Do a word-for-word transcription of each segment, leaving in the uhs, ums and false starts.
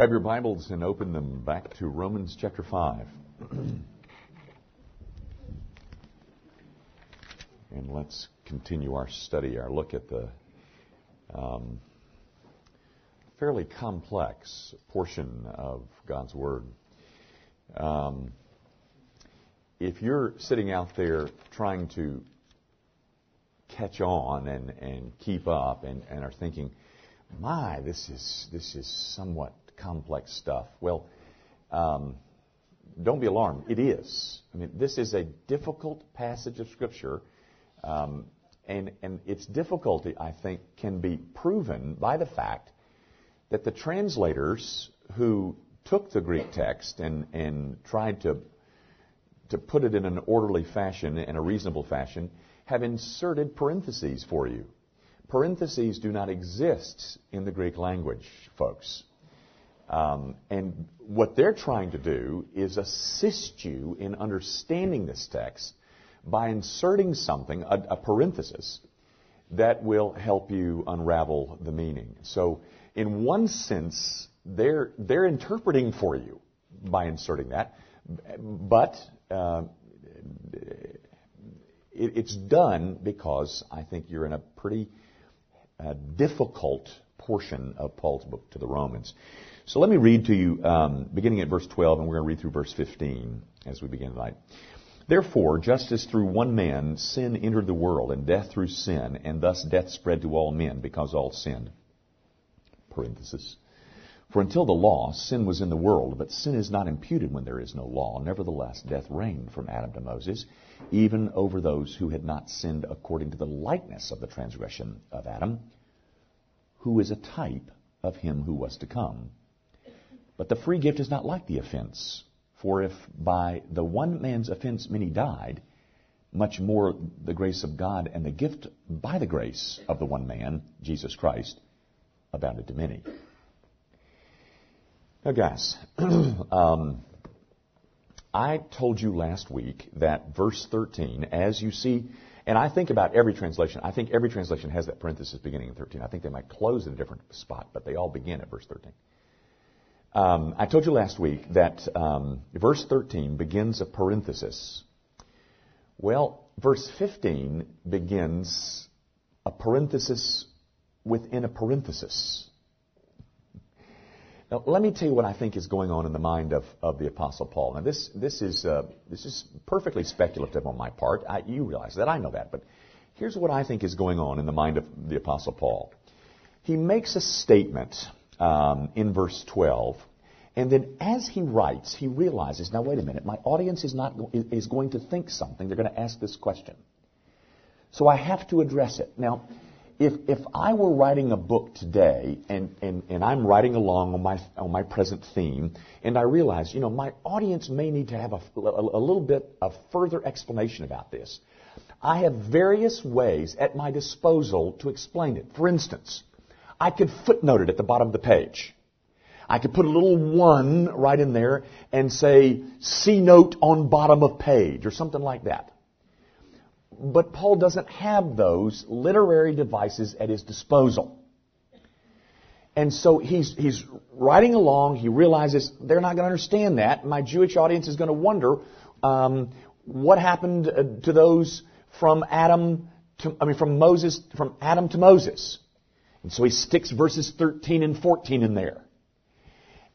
Grab your Bibles and open them back to Romans chapter five. And let's continue our study, our look at the um, fairly complex portion of God's Word. Um, if you're sitting out there trying to catch on and, and keep up and, and are thinking, my, this is this is somewhat complex stuff. Well, um, don't be alarmed. It is. I mean, this is a difficult passage of Scripture, um, and and its difficulty, I think, can be proven by the fact that the translators who took the Greek text and and tried to to put it in an orderly fashion and a reasonable fashion have inserted parentheses for you. Parentheses do not exist in the Greek language, folks. Um, and what they're trying to do is assist you in understanding this text by inserting something, a, a parenthesis, that will help you unravel the meaning. So, in one sense, they're they're interpreting for you by inserting that, but uh, it, it's done because I think you're in a pretty uh, difficult portion of Paul's book to the Romans. So let me read to you, um, beginning at verse twelve, and we're going to read through verse fifteen as we begin tonight. Therefore, just as through one man sin entered the world, and death through sin, and thus death spread to all men, because all sinned. Parenthesis. For until the law, sin was in the world, but sin is not imputed when there is no law. Nevertheless, death reigned from Adam to Moses, even over those who had not sinned according to the likeness of the transgression of Adam, who is a type of him who was to come. But the free gift is not like the offense. For if by the one man's offense many died, much more the grace of God and the gift by the grace of the one man, Jesus Christ, abounded to many. Now, guys, um, I told you last week that verse thirteen, as you see, and I think about every translation. I think every translation has that parenthesis beginning in thirteen. I think they might close in a different spot, but they all begin at verse thirteen. Um, I told you last week that um, verse thirteen begins a parenthesis. Well, verse fifteen begins a parenthesis within a parenthesis. Now, let me tell you what I think is going on in the mind of, of the Apostle Paul. Now, this this is uh, this is perfectly speculative on my part. I, you realize that. I know that. But here's what I think is going on in the mind of the Apostle Paul. He makes a statement Um, in verse twelve, and then as he writes, he realizes, now wait a minute, my audience is not is going to think something. They're going to ask this question, so I have to address it. Now, if if I were writing a book today, and and, and I'm writing along on my on my present theme, and I realize, you know, my audience may need to have a, a, a little bit of further explanation about this, I have various ways at my disposal to explain it. For instance, I could footnote it at the bottom of the page. I could put a little one right in there and say, see note on bottom of page, or something like that. But Paul doesn't have those literary devices at his disposal. And so he's he's writing along. He realizes they're not going to understand that. My Jewish audience is going to wonder um, what happened to those from Adam to, I mean, from Moses, from Adam to Moses. And so he sticks verses thirteen and fourteen in there.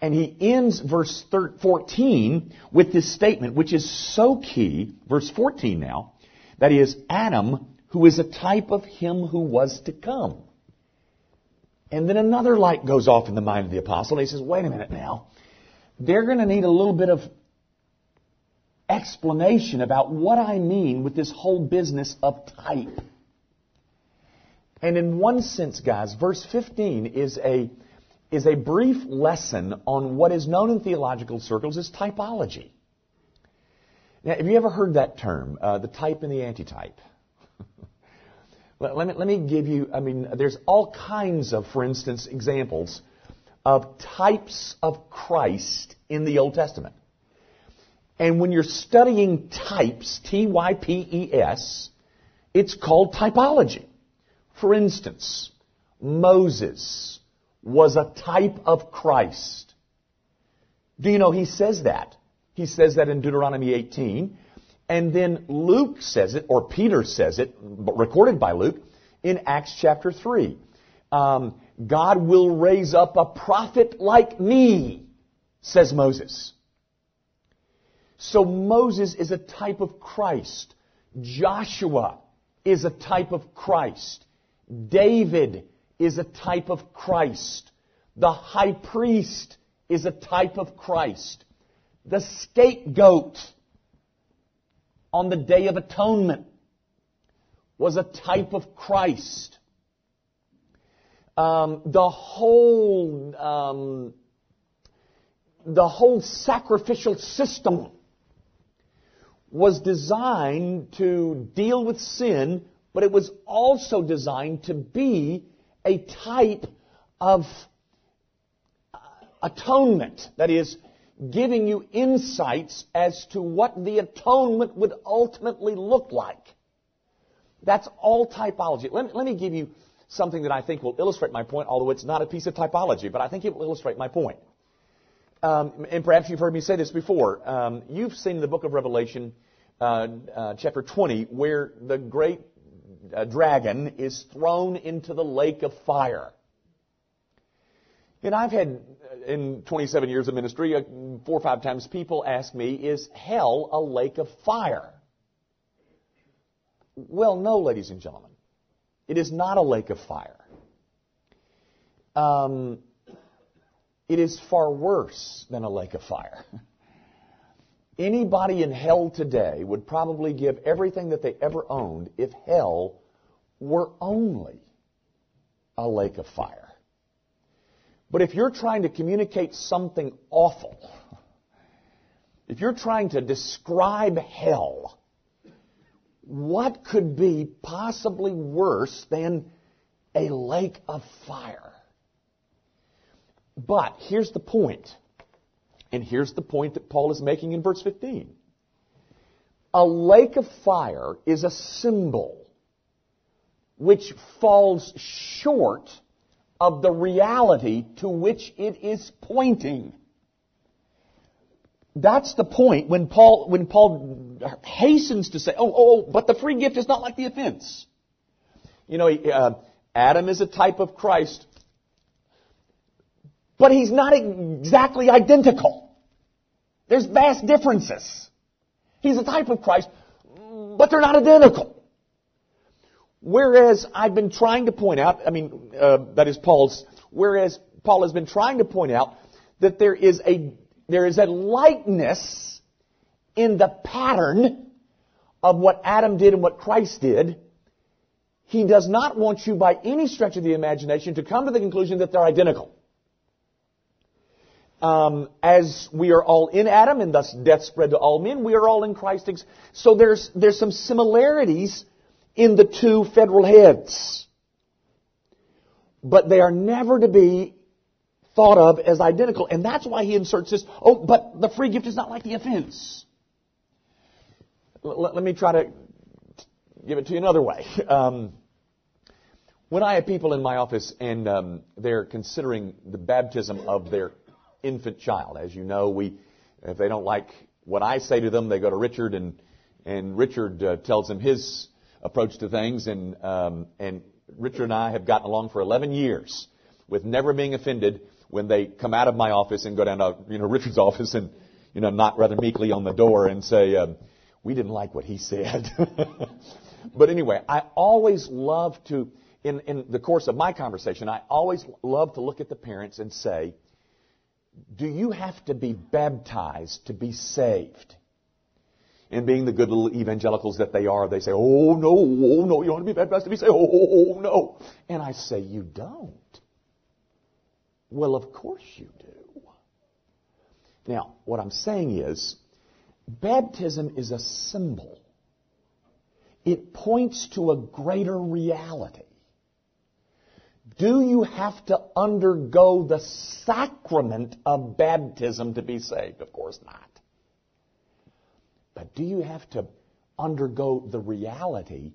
And he ends verse fourteen with this statement, which is so key, verse fourteen now, that is, Adam, who is a type of him who was to come. And then another light goes off in the mind of the apostle, and he says, wait a minute now, they're going to need a little bit of explanation about what I mean with this whole business of type. And in one sense, guys, verse fifteen is a is a brief lesson on what is known in theological circles as typology. Now, have you ever heard that term, uh, the type and the antitype? let, let me let me give you. I mean, there's all kinds of, for instance, examples of types of Christ in the Old Testament. And when you're studying types, T Y P E S, it's called typology. For instance, Moses was a type of Christ. Do you know he says that? He says that in Deuteronomy eighteen. And then Luke says it, or Peter says it, but recorded by Luke, in Acts chapter three. Um, God will raise up a prophet like me, says Moses. So Moses is a type of Christ. Joshua is a type of Christ. David is a type of Christ. The high priest is a type of Christ. The scapegoat on the Day of Atonement was a type of Christ. Um, the whole um, the whole sacrificial system was designed to deal with sin, but it was also designed to be a type of atonement. That is, giving you insights as to what the atonement would ultimately look like. That's all typology. Let me, let me give you something that I think will illustrate my point, although it's not a piece of typology, but I think it will illustrate my point. Um, and perhaps you've heard me say this before. Um, you've seen the book of Revelation, uh, uh, chapter twenty, where the great uh, dragon is thrown into the lake of fire. And I've had, in twenty-seven years of ministry, uh, four or five times people ask me, is hell a lake of fire? Well, no, ladies and gentlemen. It is not a lake of fire. Um, it is far worse than a lake of fire. Anybody in hell today would probably give everything that they ever owned if hell were only a lake of fire. But if you're trying to communicate something awful, if you're trying to describe hell, what could be possibly worse than a lake of fire? But here's the point, and here's the point that Paul is making in verse fifteen. A lake of fire is a symbol which falls short of the reality to which it is pointing. That's the point when Paul when Paul hastens to say, oh, oh, oh, but the free gift is not like the offense. You know, uh, Adam is a type of Christ, but he's not exactly identical. There's vast differences. He's a type of Christ, but they're not identical. Whereas I've been trying to point out, I mean, uh, that is Paul's, whereas Paul has been trying to point out that there is a There is a likeness in the pattern of what Adam did and what Christ did. He does not want you by any stretch of the imagination to come to the conclusion that they're identical. Um, as we are all in Adam and thus death spread to all men, we are all in Christ. So there's, there's some similarities in the two federal heads. But they are never to be thought of as identical. And that's why he inserts this, oh, but the free gift is not like the offense. L- let me try to give it to you another way. Um, when I have people in my office and um, they're considering the baptism of their infant child, as you know, we, if they don't like what I say to them, they go to Richard, and and Richard uh, tells them his approach to things. And um, and Richard and I have gotten along for eleven years with never being offended when they come out of my office and go down to, you know, Richard's office and, you know, knock rather meekly on the door and say, um, we didn't like what he said. But anyway, I always love to, in, in the course of my conversation, I always love to look at the parents and say, do you have to be baptized to be saved? And being the good little evangelicals that they are, they say, oh, no, oh, no, you don't want to be baptized to be saved. Oh, oh, oh, no. And I say, you don't. Well, of course you do. Now, what I'm saying is, baptism is a symbol. It points to a greater reality. Do you have to undergo the sacrament of baptism to be saved? Of course not. But do you have to undergo the reality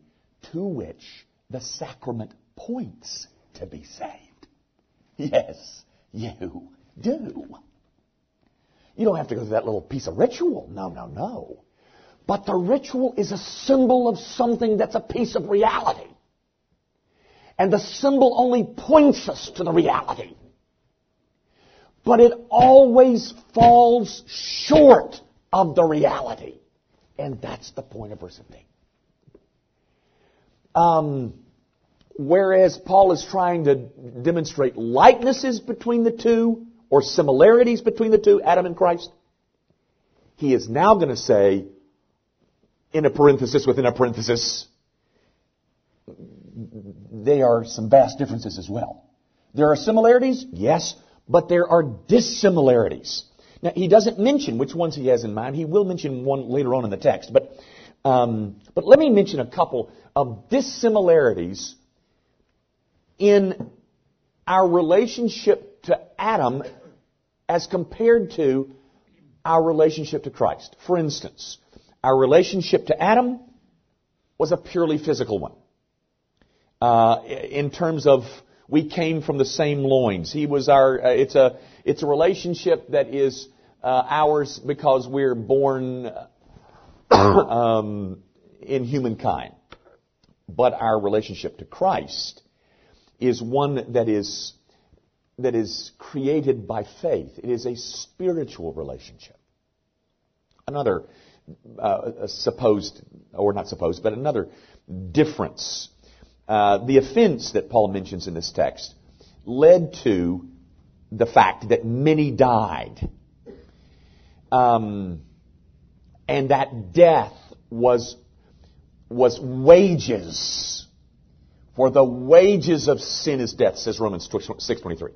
to which the sacrament points to be saved? Yes, you do. You don't have to go through that little piece of ritual. No, no, no. But the ritual is a symbol of something that's a piece of reality. And the symbol only points us to the reality. But it always falls short of the reality. And that's the point of verse fifteen. Um, whereas Paul is trying to demonstrate likenesses between the two, or similarities between the two, Adam and Christ, he is now going to say, in a parenthesis within a parenthesis, they are some vast differences as well. There are similarities, yes, but there are dissimilarities. Now, he doesn't mention which ones he has in mind. He will mention one later on in the text. But um, but let me mention a couple of dissimilarities in our relationship to Adam as compared to our relationship to Christ. For instance, our relationship to Adam was a purely physical one. Uh, in terms of we came from the same loins. He was our. Uh, it's a. It's a relationship that is uh, ours because we're born um, in humankind. But our relationship to Christ is one that is that is created by faith. It is a spiritual relationship. Another uh, supposed, or not supposed, but another difference. Uh, the offense that Paul mentions in this text led to the fact that many died. Um, and that death was, was wages. For the wages of sin is death, says Romans six twenty-three.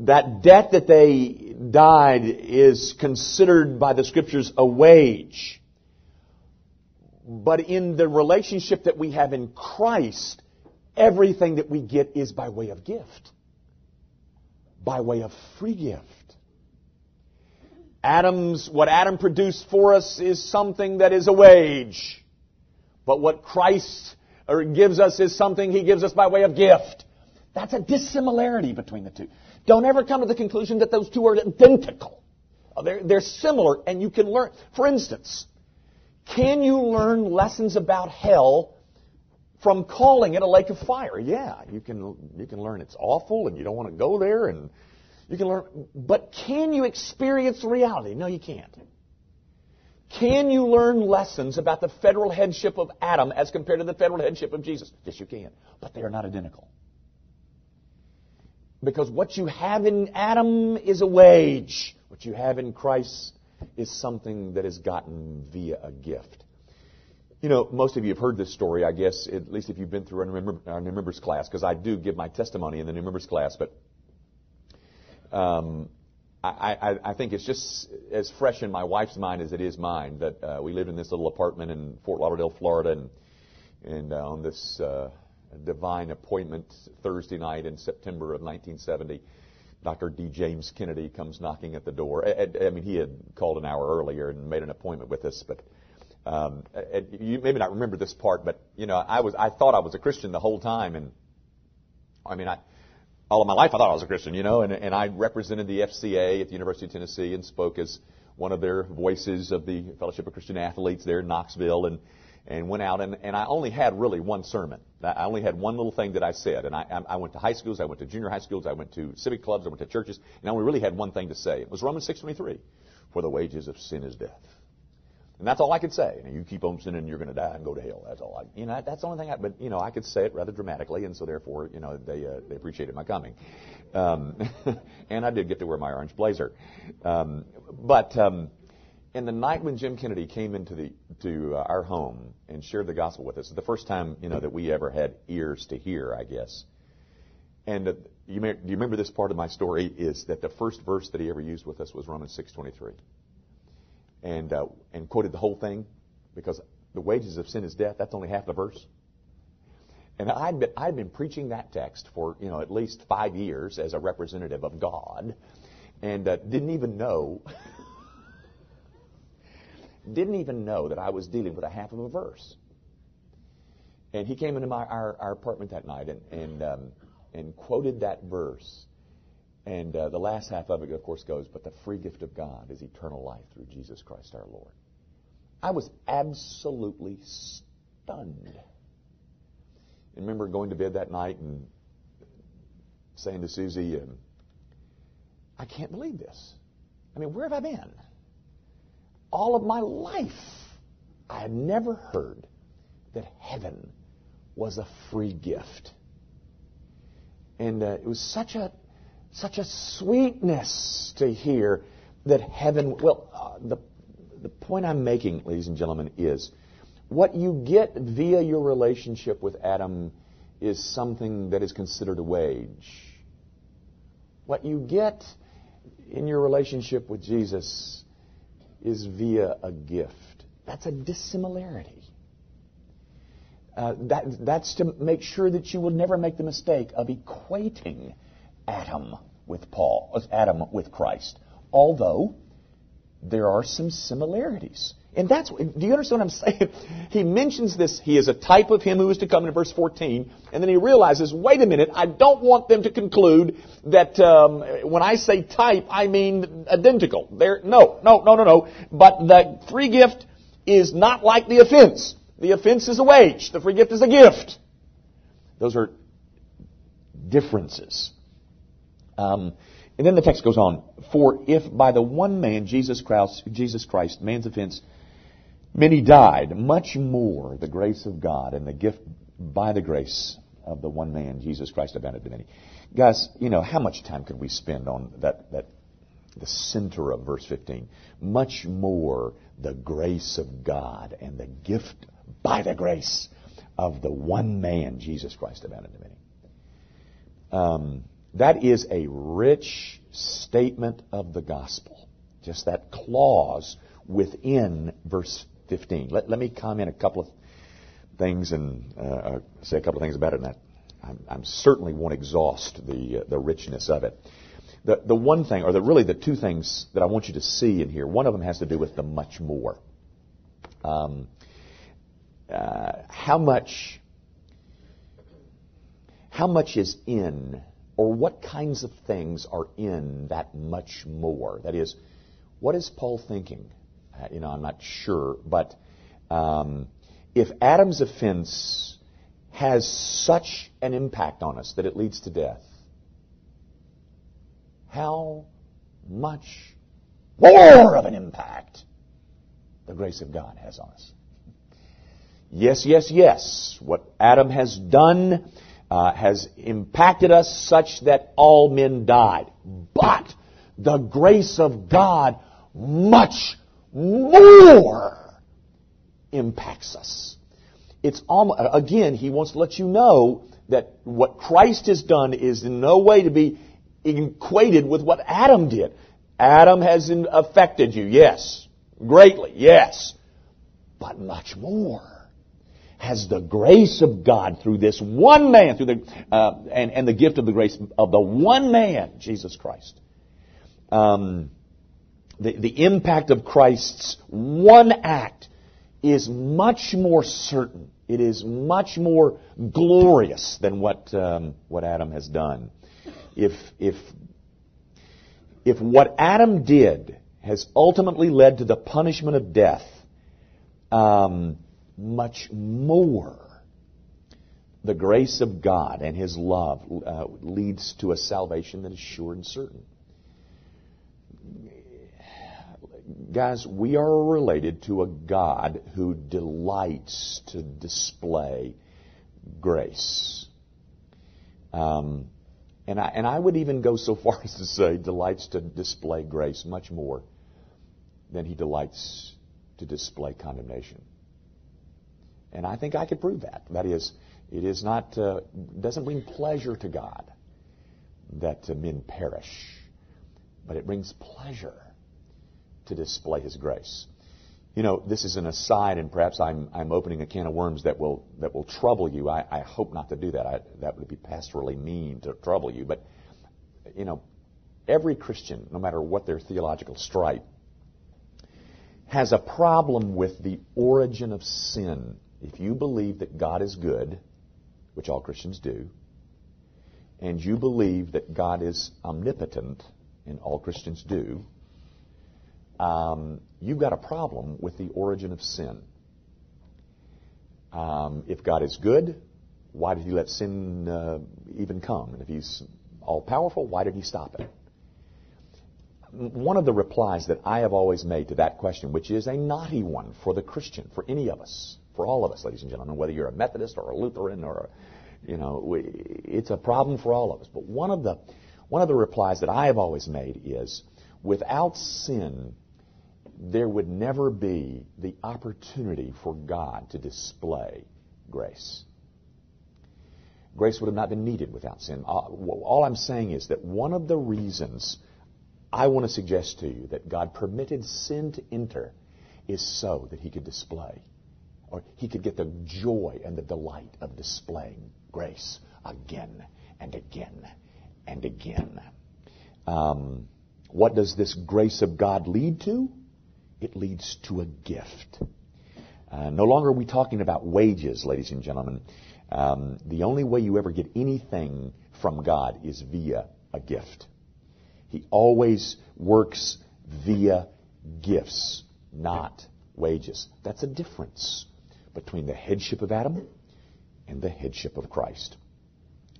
That death that they died is considered by the Scriptures a wage. But in the relationship that we have in Christ, everything that we get is by way of gift, by way of free gift. Adam's, what Adam produced for us is something that is a wage. But what Christ or gives us is something He gives us by way of gift. That's a dissimilarity between the two. Don't ever come to the conclusion that those two are identical. They're, they're similar, and you can learn. For instance, can you learn lessons about hell from calling it a lake of fire? Yeah, you can you can learn it's awful and you don't want to go there, and you can learn, but can you experience reality? No, you can't. Can you learn lessons about the federal headship of Adam as compared to the federal headship of Jesus? Yes, you can, but they are not identical. Because what you have in Adam is a wage. What you have in Christ is something that is gotten via a gift. You know, most of you have heard this story, I guess, at least if you've been through our new members class, because I do give my testimony in the new members class, but um, I, I, I think it's just as fresh in my wife's mind as it is mine, that uh, we lived in this little apartment in Fort Lauderdale, Florida, and, and uh, on this uh, divine appointment Thursday night in September of nineteen seventy, Doctor D. James Kennedy comes knocking at the door. I, I, I mean, he had called an hour earlier and made an appointment with us. But um, I, I, you maybe not remember this part, but you know, I was—I thought I was a Christian the whole time, and I mean, I, all of my life I thought I was a Christian, you know. And, and I represented the F C A at the University of Tennessee and spoke as one of their voices of the Fellowship of Christian Athletes there in Knoxville, and and went out and, and I only had really one sermon. I only had one little thing that I said. And I, I went to high schools, I went to junior high schools, I went to civic clubs, I went to churches, and I only really had one thing to say. It was Romans six twenty-three, for the wages of sin is death. And that's all I could say. And you keep on sinning, you're going to die and go to hell. That's all I, you know, that's the only thing I, but you know, I could say it rather dramatically, and so therefore, you know, they uh, they appreciated my coming. Um, and I did get to wear my orange blazer. Um, but... Um, And the night when Jim Kennedy came into the to uh, our home and shared the gospel with us, the first time, you know, that we ever had ears to hear, I guess. And uh, you may, do you remember this part of my story is that the first verse that he ever used with us was Romans six twenty-three, and uh, and quoted the whole thing, because the wages of sin is death. That's only half the verse. And I'd been I'd been preaching that text for you know at least five years as a representative of God, and uh, didn't even know. Didn't even know that I was dealing with a half of a verse. And he came into my our, our apartment that night and and, um, and quoted that verse. And uh, the last half of it, of course, goes, but the free gift of God is eternal life through Jesus Christ our Lord. I was absolutely stunned. I remember going to bed that night and saying to Susie, um, I can't believe this. I mean, where have I been? All of my life, I had never heard that heaven was a free gift. And uh, it was such a such a sweetness to hear that heaven... Well, uh, the, the point I'm making, ladies and gentlemen, is what you get via your relationship with Adam is something that is considered a wage. What you get in your relationship with Jesus is via a gift. That's a dissimilarity. Uh, that, that's to make sure that you will never make the mistake of equating Adam with Paul, Adam with Christ. Although there are some similarities, and that's do you understand what I'm saying? He mentions this. He is a type of him who is to come in verse fourteen, and then he realizes, wait a minute, I don't want them to conclude that um, when I say type, I mean identical. There, no, no, no, no, no. But the free gift is not like the offense. The offense is a wage. The free gift is a gift. Those are differences. Um, and then the text goes on. For if by the one man, Jesus Christ, Jesus Christ, man's offense, many died, much more the grace of God and the gift by the grace of the one man, Jesus Christ, abounded to many. Guys, you know, how much time could we spend on that, that the center of verse fifteen? Much more the grace of God and the gift by the grace of the one man, Jesus Christ, abounded to many. Um, that is a rich statement of the gospel. Just that clause within verse fifteen. Let, let me comment a couple of things and uh, say a couple of things about it. And I I'm certainly won't exhaust the uh, the richness of it. The the one thing, or the really the two things that I want you to see in here. One of them has to do with the much more. Um, Uh, how much how much is in, or what kinds of things are in that much more? That is, what is Paul thinking? Uh, you know, I'm not sure, but um, if Adam's offense has such an impact on us that it leads to death, how much more of an impact the grace of God has on us? Yes, yes, yes. What Adam has done uh, has impacted us such that all men died. But the grace of God much more impacts us. It's almost, again, he wants to let you know that what Christ has done is in no way to be equated with what Adam did. Adam has affected you, yes. Greatly, yes. But much more has the grace of God through this one man, through the uh, and and the gift of the grace of the one man, Jesus Christ. Um, the the impact of Christ's one act is much more certain. It is much more glorious than what um, what Adam has done. If if if what Adam did has ultimately led to the punishment of death, um. Much more the grace of God and His love uh, leads to a salvation that is sure and certain. Guys, we are related to a God who delights to display grace. Um, and I, and I would even go so far as to say delights to display grace much more than He delights to display condemnation. And I think I could prove that. That is, it is not uh, doesn't bring pleasure to God that uh, men perish, but it brings pleasure to display His grace. You know, this is an aside, and perhaps I'm I'm opening a can of worms that will that will trouble you. I, I hope not to do that. I, that would be pastorally mean to trouble you. But you know, every Christian, no matter what their theological stripe, has a problem with the origin of sin. If you believe that God is good, which all Christians do, and you believe that God is omnipotent, and all Christians do, um, you've got a problem with the origin of sin. Um, if God is good, why did he let sin uh, even come? And if he's all-powerful, why did he stop it? One of the replies that I have always made to that question, which is a knotty one for the Christian, for any of us, for all of us, ladies and gentlemen, whether you're a Methodist or a Lutheran or, a, you know, we, it's a problem for all of us. But one of the one of the replies that I have always made is, without sin, there would never be the opportunity for God to display grace. Grace would have not been needed without sin. All I'm saying is that one of the reasons I want to suggest to you that God permitted sin to enter is so that he could display, or he could get the joy and the delight of displaying grace again and again and again. Um, what does this grace of God lead to? It leads to a gift. Uh, no longer are we talking about wages, ladies and gentlemen. Um, the only way you ever get anything from God is via a gift. He always works via gifts, not wages. That's a difference between the headship of Adam and the headship of Christ.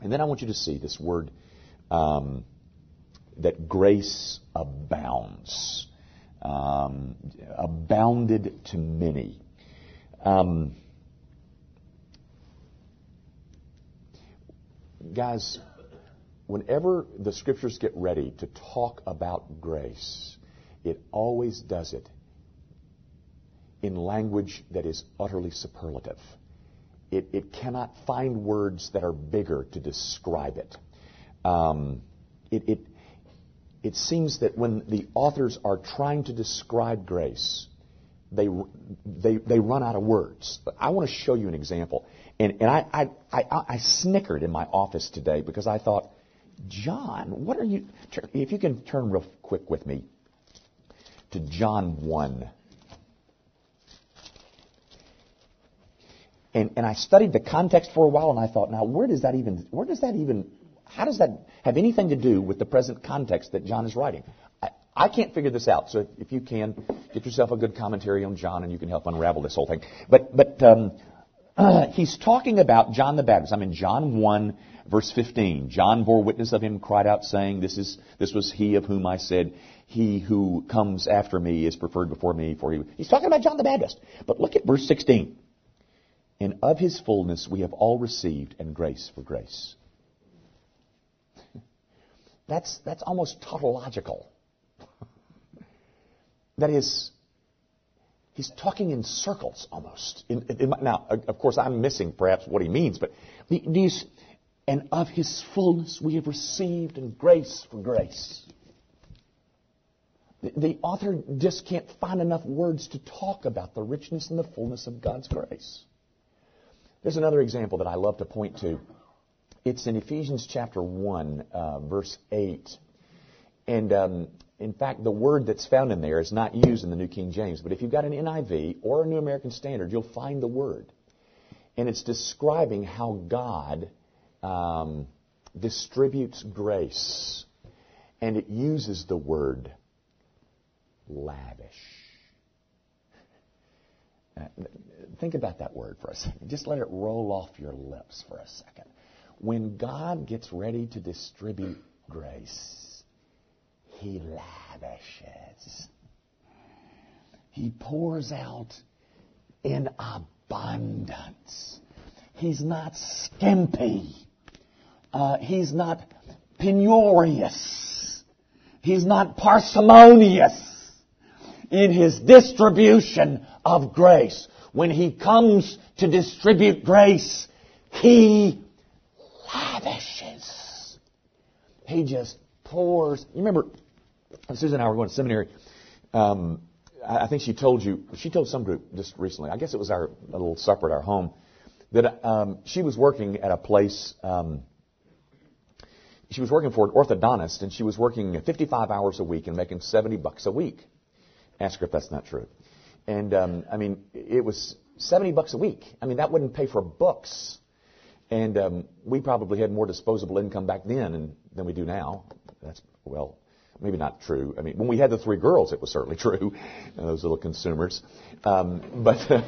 And then I want you to see this word, um, that grace abounds. Um, abounded to many. Um, guys, whenever the Scriptures get ready to talk about grace, it always does it in language that is utterly superlative. It, it cannot find words that are bigger to describe it. Um, it, it It seems that when the authors are trying to describe grace, they they they run out of words. But I want to show you an example. And and I, I I I snickered in my office today because I thought, John, what are you? If you can turn real quick with me to John one. And and I studied the context for a while, and I thought, now where does that even where does that even How does that have anything to do with the present context that John is writing? I, I can't figure this out. So if, if you can, get yourself a good commentary on John, and you can help unravel this whole thing. But but um, uh, he's talking about John the Baptist. I'm in John one, verse fifteen. John bore witness of him, cried out, saying, "This is this was he of whom I said, he who comes after me is preferred before me." For he he's talking about John the Baptist. But look at verse sixteen. "And of his fullness we have all received, and grace for grace." That's that's almost tautological. That is, he's talking in circles almost. In, in, now, of course, I'm missing perhaps what he means, but these, "and of his fullness we have received, and grace for grace." The, the author just can't find enough words to talk about the richness and the fullness of God's grace. There's another example that I love to point to. It's in Ephesians chapter one, uh, verse eight. And um, in fact, the word that's found in there is not used in the New King James. But if you've got an N I V or a New American Standard, you'll find the word. And it's describing how God um, distributes grace. And it uses the word lavish. Uh, think about that word for a second. Just let it roll off your lips for a second. When God gets ready to distribute grace, he lavishes. He pours out in abundance. He's not skimpy. Uh, he's not penurious. He's not parsimonious in his distribution of grace. When he comes to distribute grace, he lavishes. He just pours. You remember, Susan and I were going to seminary. Um, I think she told you, she told some group just recently, I guess it was our a little supper at our home, that um, she was working at a place, um, she was working for an orthodontist, and she was working fifty-five hours a week and making seventy bucks a week. Ask her if that's not true. And, um, I mean, it was seventy bucks a week. I mean, that wouldn't pay for books. And um, we probably had more disposable income back then and, than we do now. That's, well, maybe not true. I mean, when we had the three girls, it was certainly true, those little consumers. Um, but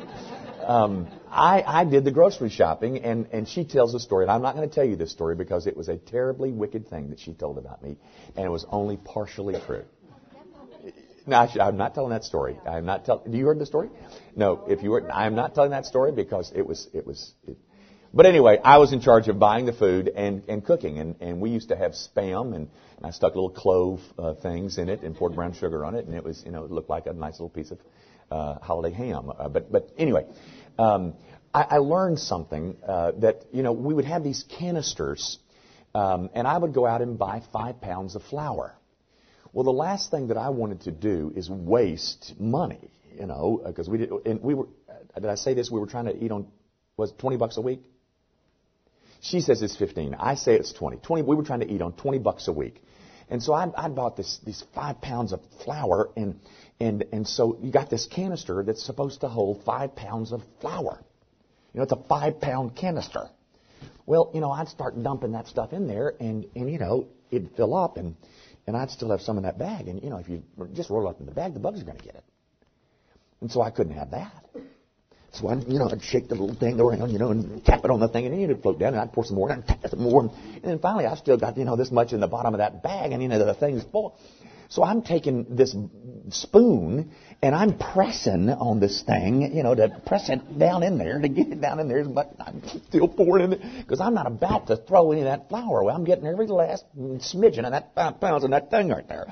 um, I, I did the grocery shopping, and, and she tells a story. And I'm not going to tell you this story because it was a terribly wicked thing that she told about me, and it was only partially true. No, I I'm not telling that story. I'm not telling. Do you heard the story? No. If you were, I'm not telling that story because it was, it was. It, but anyway, I was in charge of buying the food and, and cooking, and, and we used to have Spam, and, and I stuck little clove uh, things in it and poured brown sugar on it, and it was, you know, it looked like a nice little piece of uh, holiday ham. Uh, but but anyway, um, I, I learned something uh, that you know we would have these canisters, um, and I would go out and buy five pounds of flour. Well, the last thing that I wanted to do is waste money, you know, because we did, and we were, did I say this? We were trying to eat on, was it twenty bucks a week? She says it's fifteen. I say it's twenty. twenty, we were trying to eat on twenty bucks a week. And so I, I bought this, these five pounds of flour, and, and, and so you got this canister that's supposed to hold five pounds of flour. You know, it's a five pound canister. Well, you know, I'd start dumping that stuff in there, and, and you know, it'd fill up, and, And I'd still have some in that bag. And, you know, if you just roll it up in the bag, the bugs are going to get it. And so I couldn't have that. So, I, you know, I'd shake the little thing around, you know, and tap it on the thing. And then it'd float down. And I'd pour some more. And I'd tap some more. And then finally, I still got, you know, this much in the bottom of that bag. And, you know, the thing's full. So I'm taking this spoon, and I'm pressing on this thing, you know, to press it down in there, to get it down in there. But I'm still pouring in it because I'm not about to throw any of that flour away. I'm getting every last smidgen of that five pounds of that thing right there.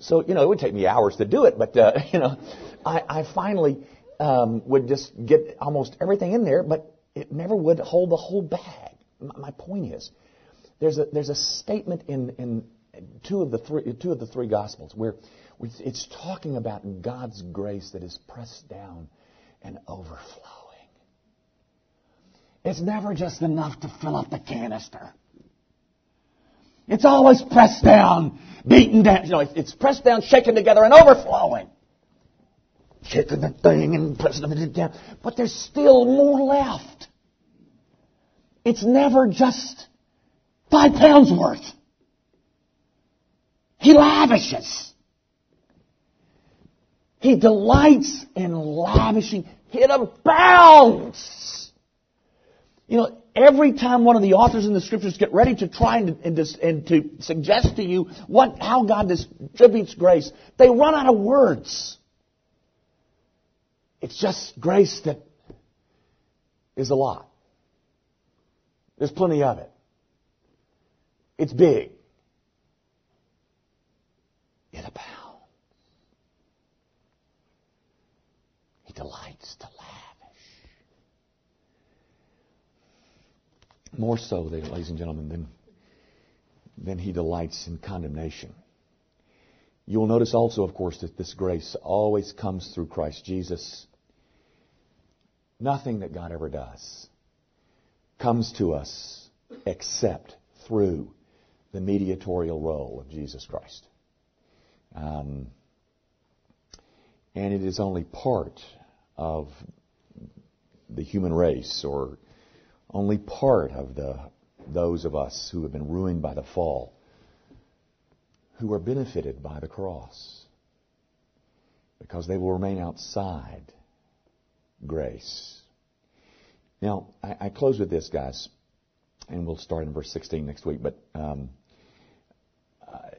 So, you know, it would take me hours to do it. But, uh, you know, I, I finally um, would just get almost everything in there, but it never would hold the whole bag. My point is, there's a, there's a statement in... in Two of the three, two of the three Gospels, where it's talking about God's grace that is pressed down and overflowing. It's never just enough to fill up the canister. It's always pressed down, beaten down. You know, it's pressed down, shaken together, and overflowing. Shaking the thing and pressing it down, but there's still more left. It's never just five pounds worth. He lavishes. He delights in lavishing. It abounds. You know, every time one of the authors in the Scriptures get ready to try and, and, and to suggest to you what how God distributes grace, they run out of words. It's just grace that is a lot. There's plenty of it. It's big. It abounds. He delights to lavish. More so, ladies and gentlemen, than, than he delights in condemnation. You will notice also, of course, that this grace always comes through Christ Jesus. Nothing that God ever does comes to us except through the mediatorial role of Jesus Christ. Um, and it is only part of the human race, or only part of the those of us who have been ruined by the fall, who are benefited by the cross, because they will remain outside grace. Now, I, I close with this, guys, and we'll start in verse sixteen next week. But um, I,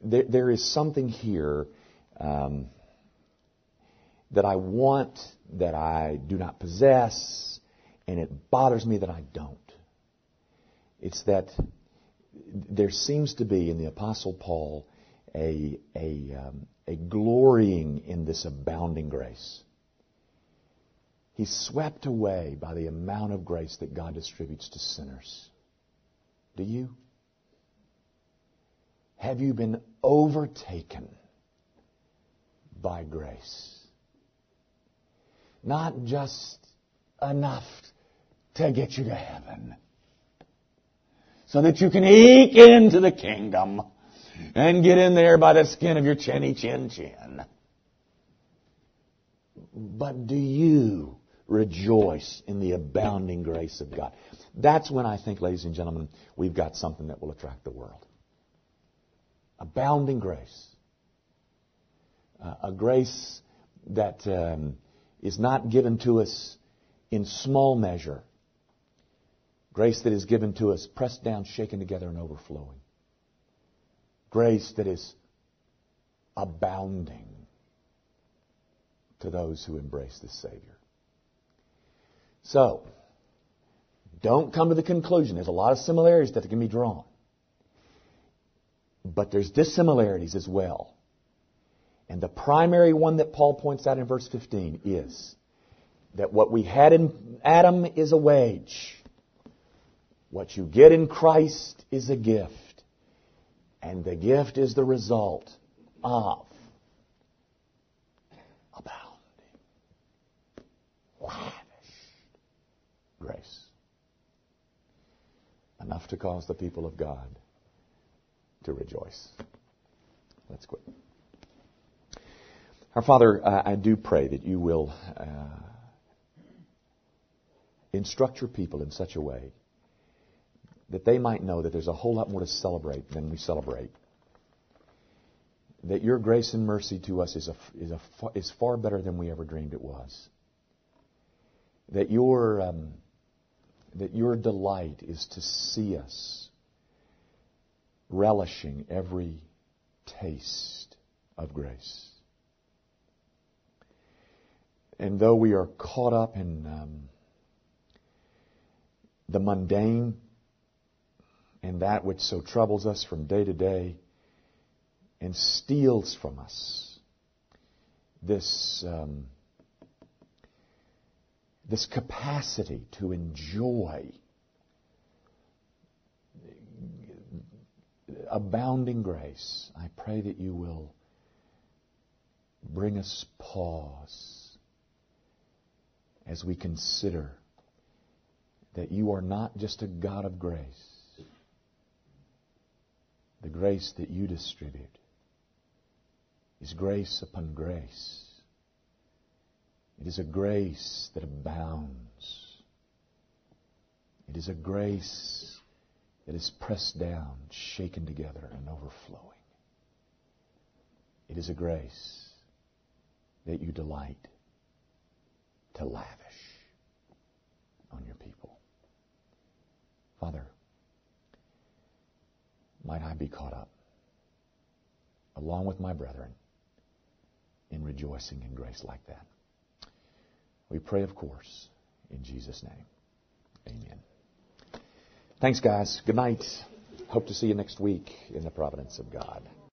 There, there is something here um, that I want, that I do not possess, and it bothers me that I don't. It's that there seems to be in the Apostle Paul a a, um, a glorying in this abounding grace. He's swept away by the amount of grace that God distributes to sinners. Do you? Have you been overtaken by grace? Not just enough to get you to heaven, so that you can eke into the kingdom and get in there by the skin of your chinny chin chin. But do you Rejoice in the abounding grace of God. That's when I think, ladies and gentlemen, we've got something that will attract the world. Abounding grace. Uh, a grace that um, is not given to us in small measure. Grace that is given to us, pressed down, shaken together, and overflowing. Grace that is abounding to those who embrace the Savior. So, don't come to the conclusion. There's a lot of similarities that can be drawn. But there's dissimilarities as well. And the primary one that Paul points out in verse fifteen is that what we had in Adam is a wage. What you get in Christ is a gift. And the gift is the result of abounding, lavish grace. Enough to cause the people of God to rejoice. Let's quit. Our Father, uh, I do pray that you will uh, instruct your people in such a way that they might know that there's a whole lot more to celebrate than we celebrate. That your grace and mercy to us is a, is a, is far better than we ever dreamed it was. That your, um, that your delight is to see us relishing every taste of grace. And though we are caught up in um, the mundane and that which so troubles us from day to day and steals from us this, um, this capacity to enjoy abounding grace, I pray that you will bring us pause as we consider that you are not just a God of grace. The grace that you distribute is grace upon grace. It is a grace that abounds. It is a grace that is pressed down, shaken together, and overflowing. It is a grace that you delight to lavish on your people. Father, might I be caught up, along with my brethren, in rejoicing in grace like that. We pray, of course, in Jesus' name. Amen. Thanks, guys. Good night. Hope to see you next week in the providence of God.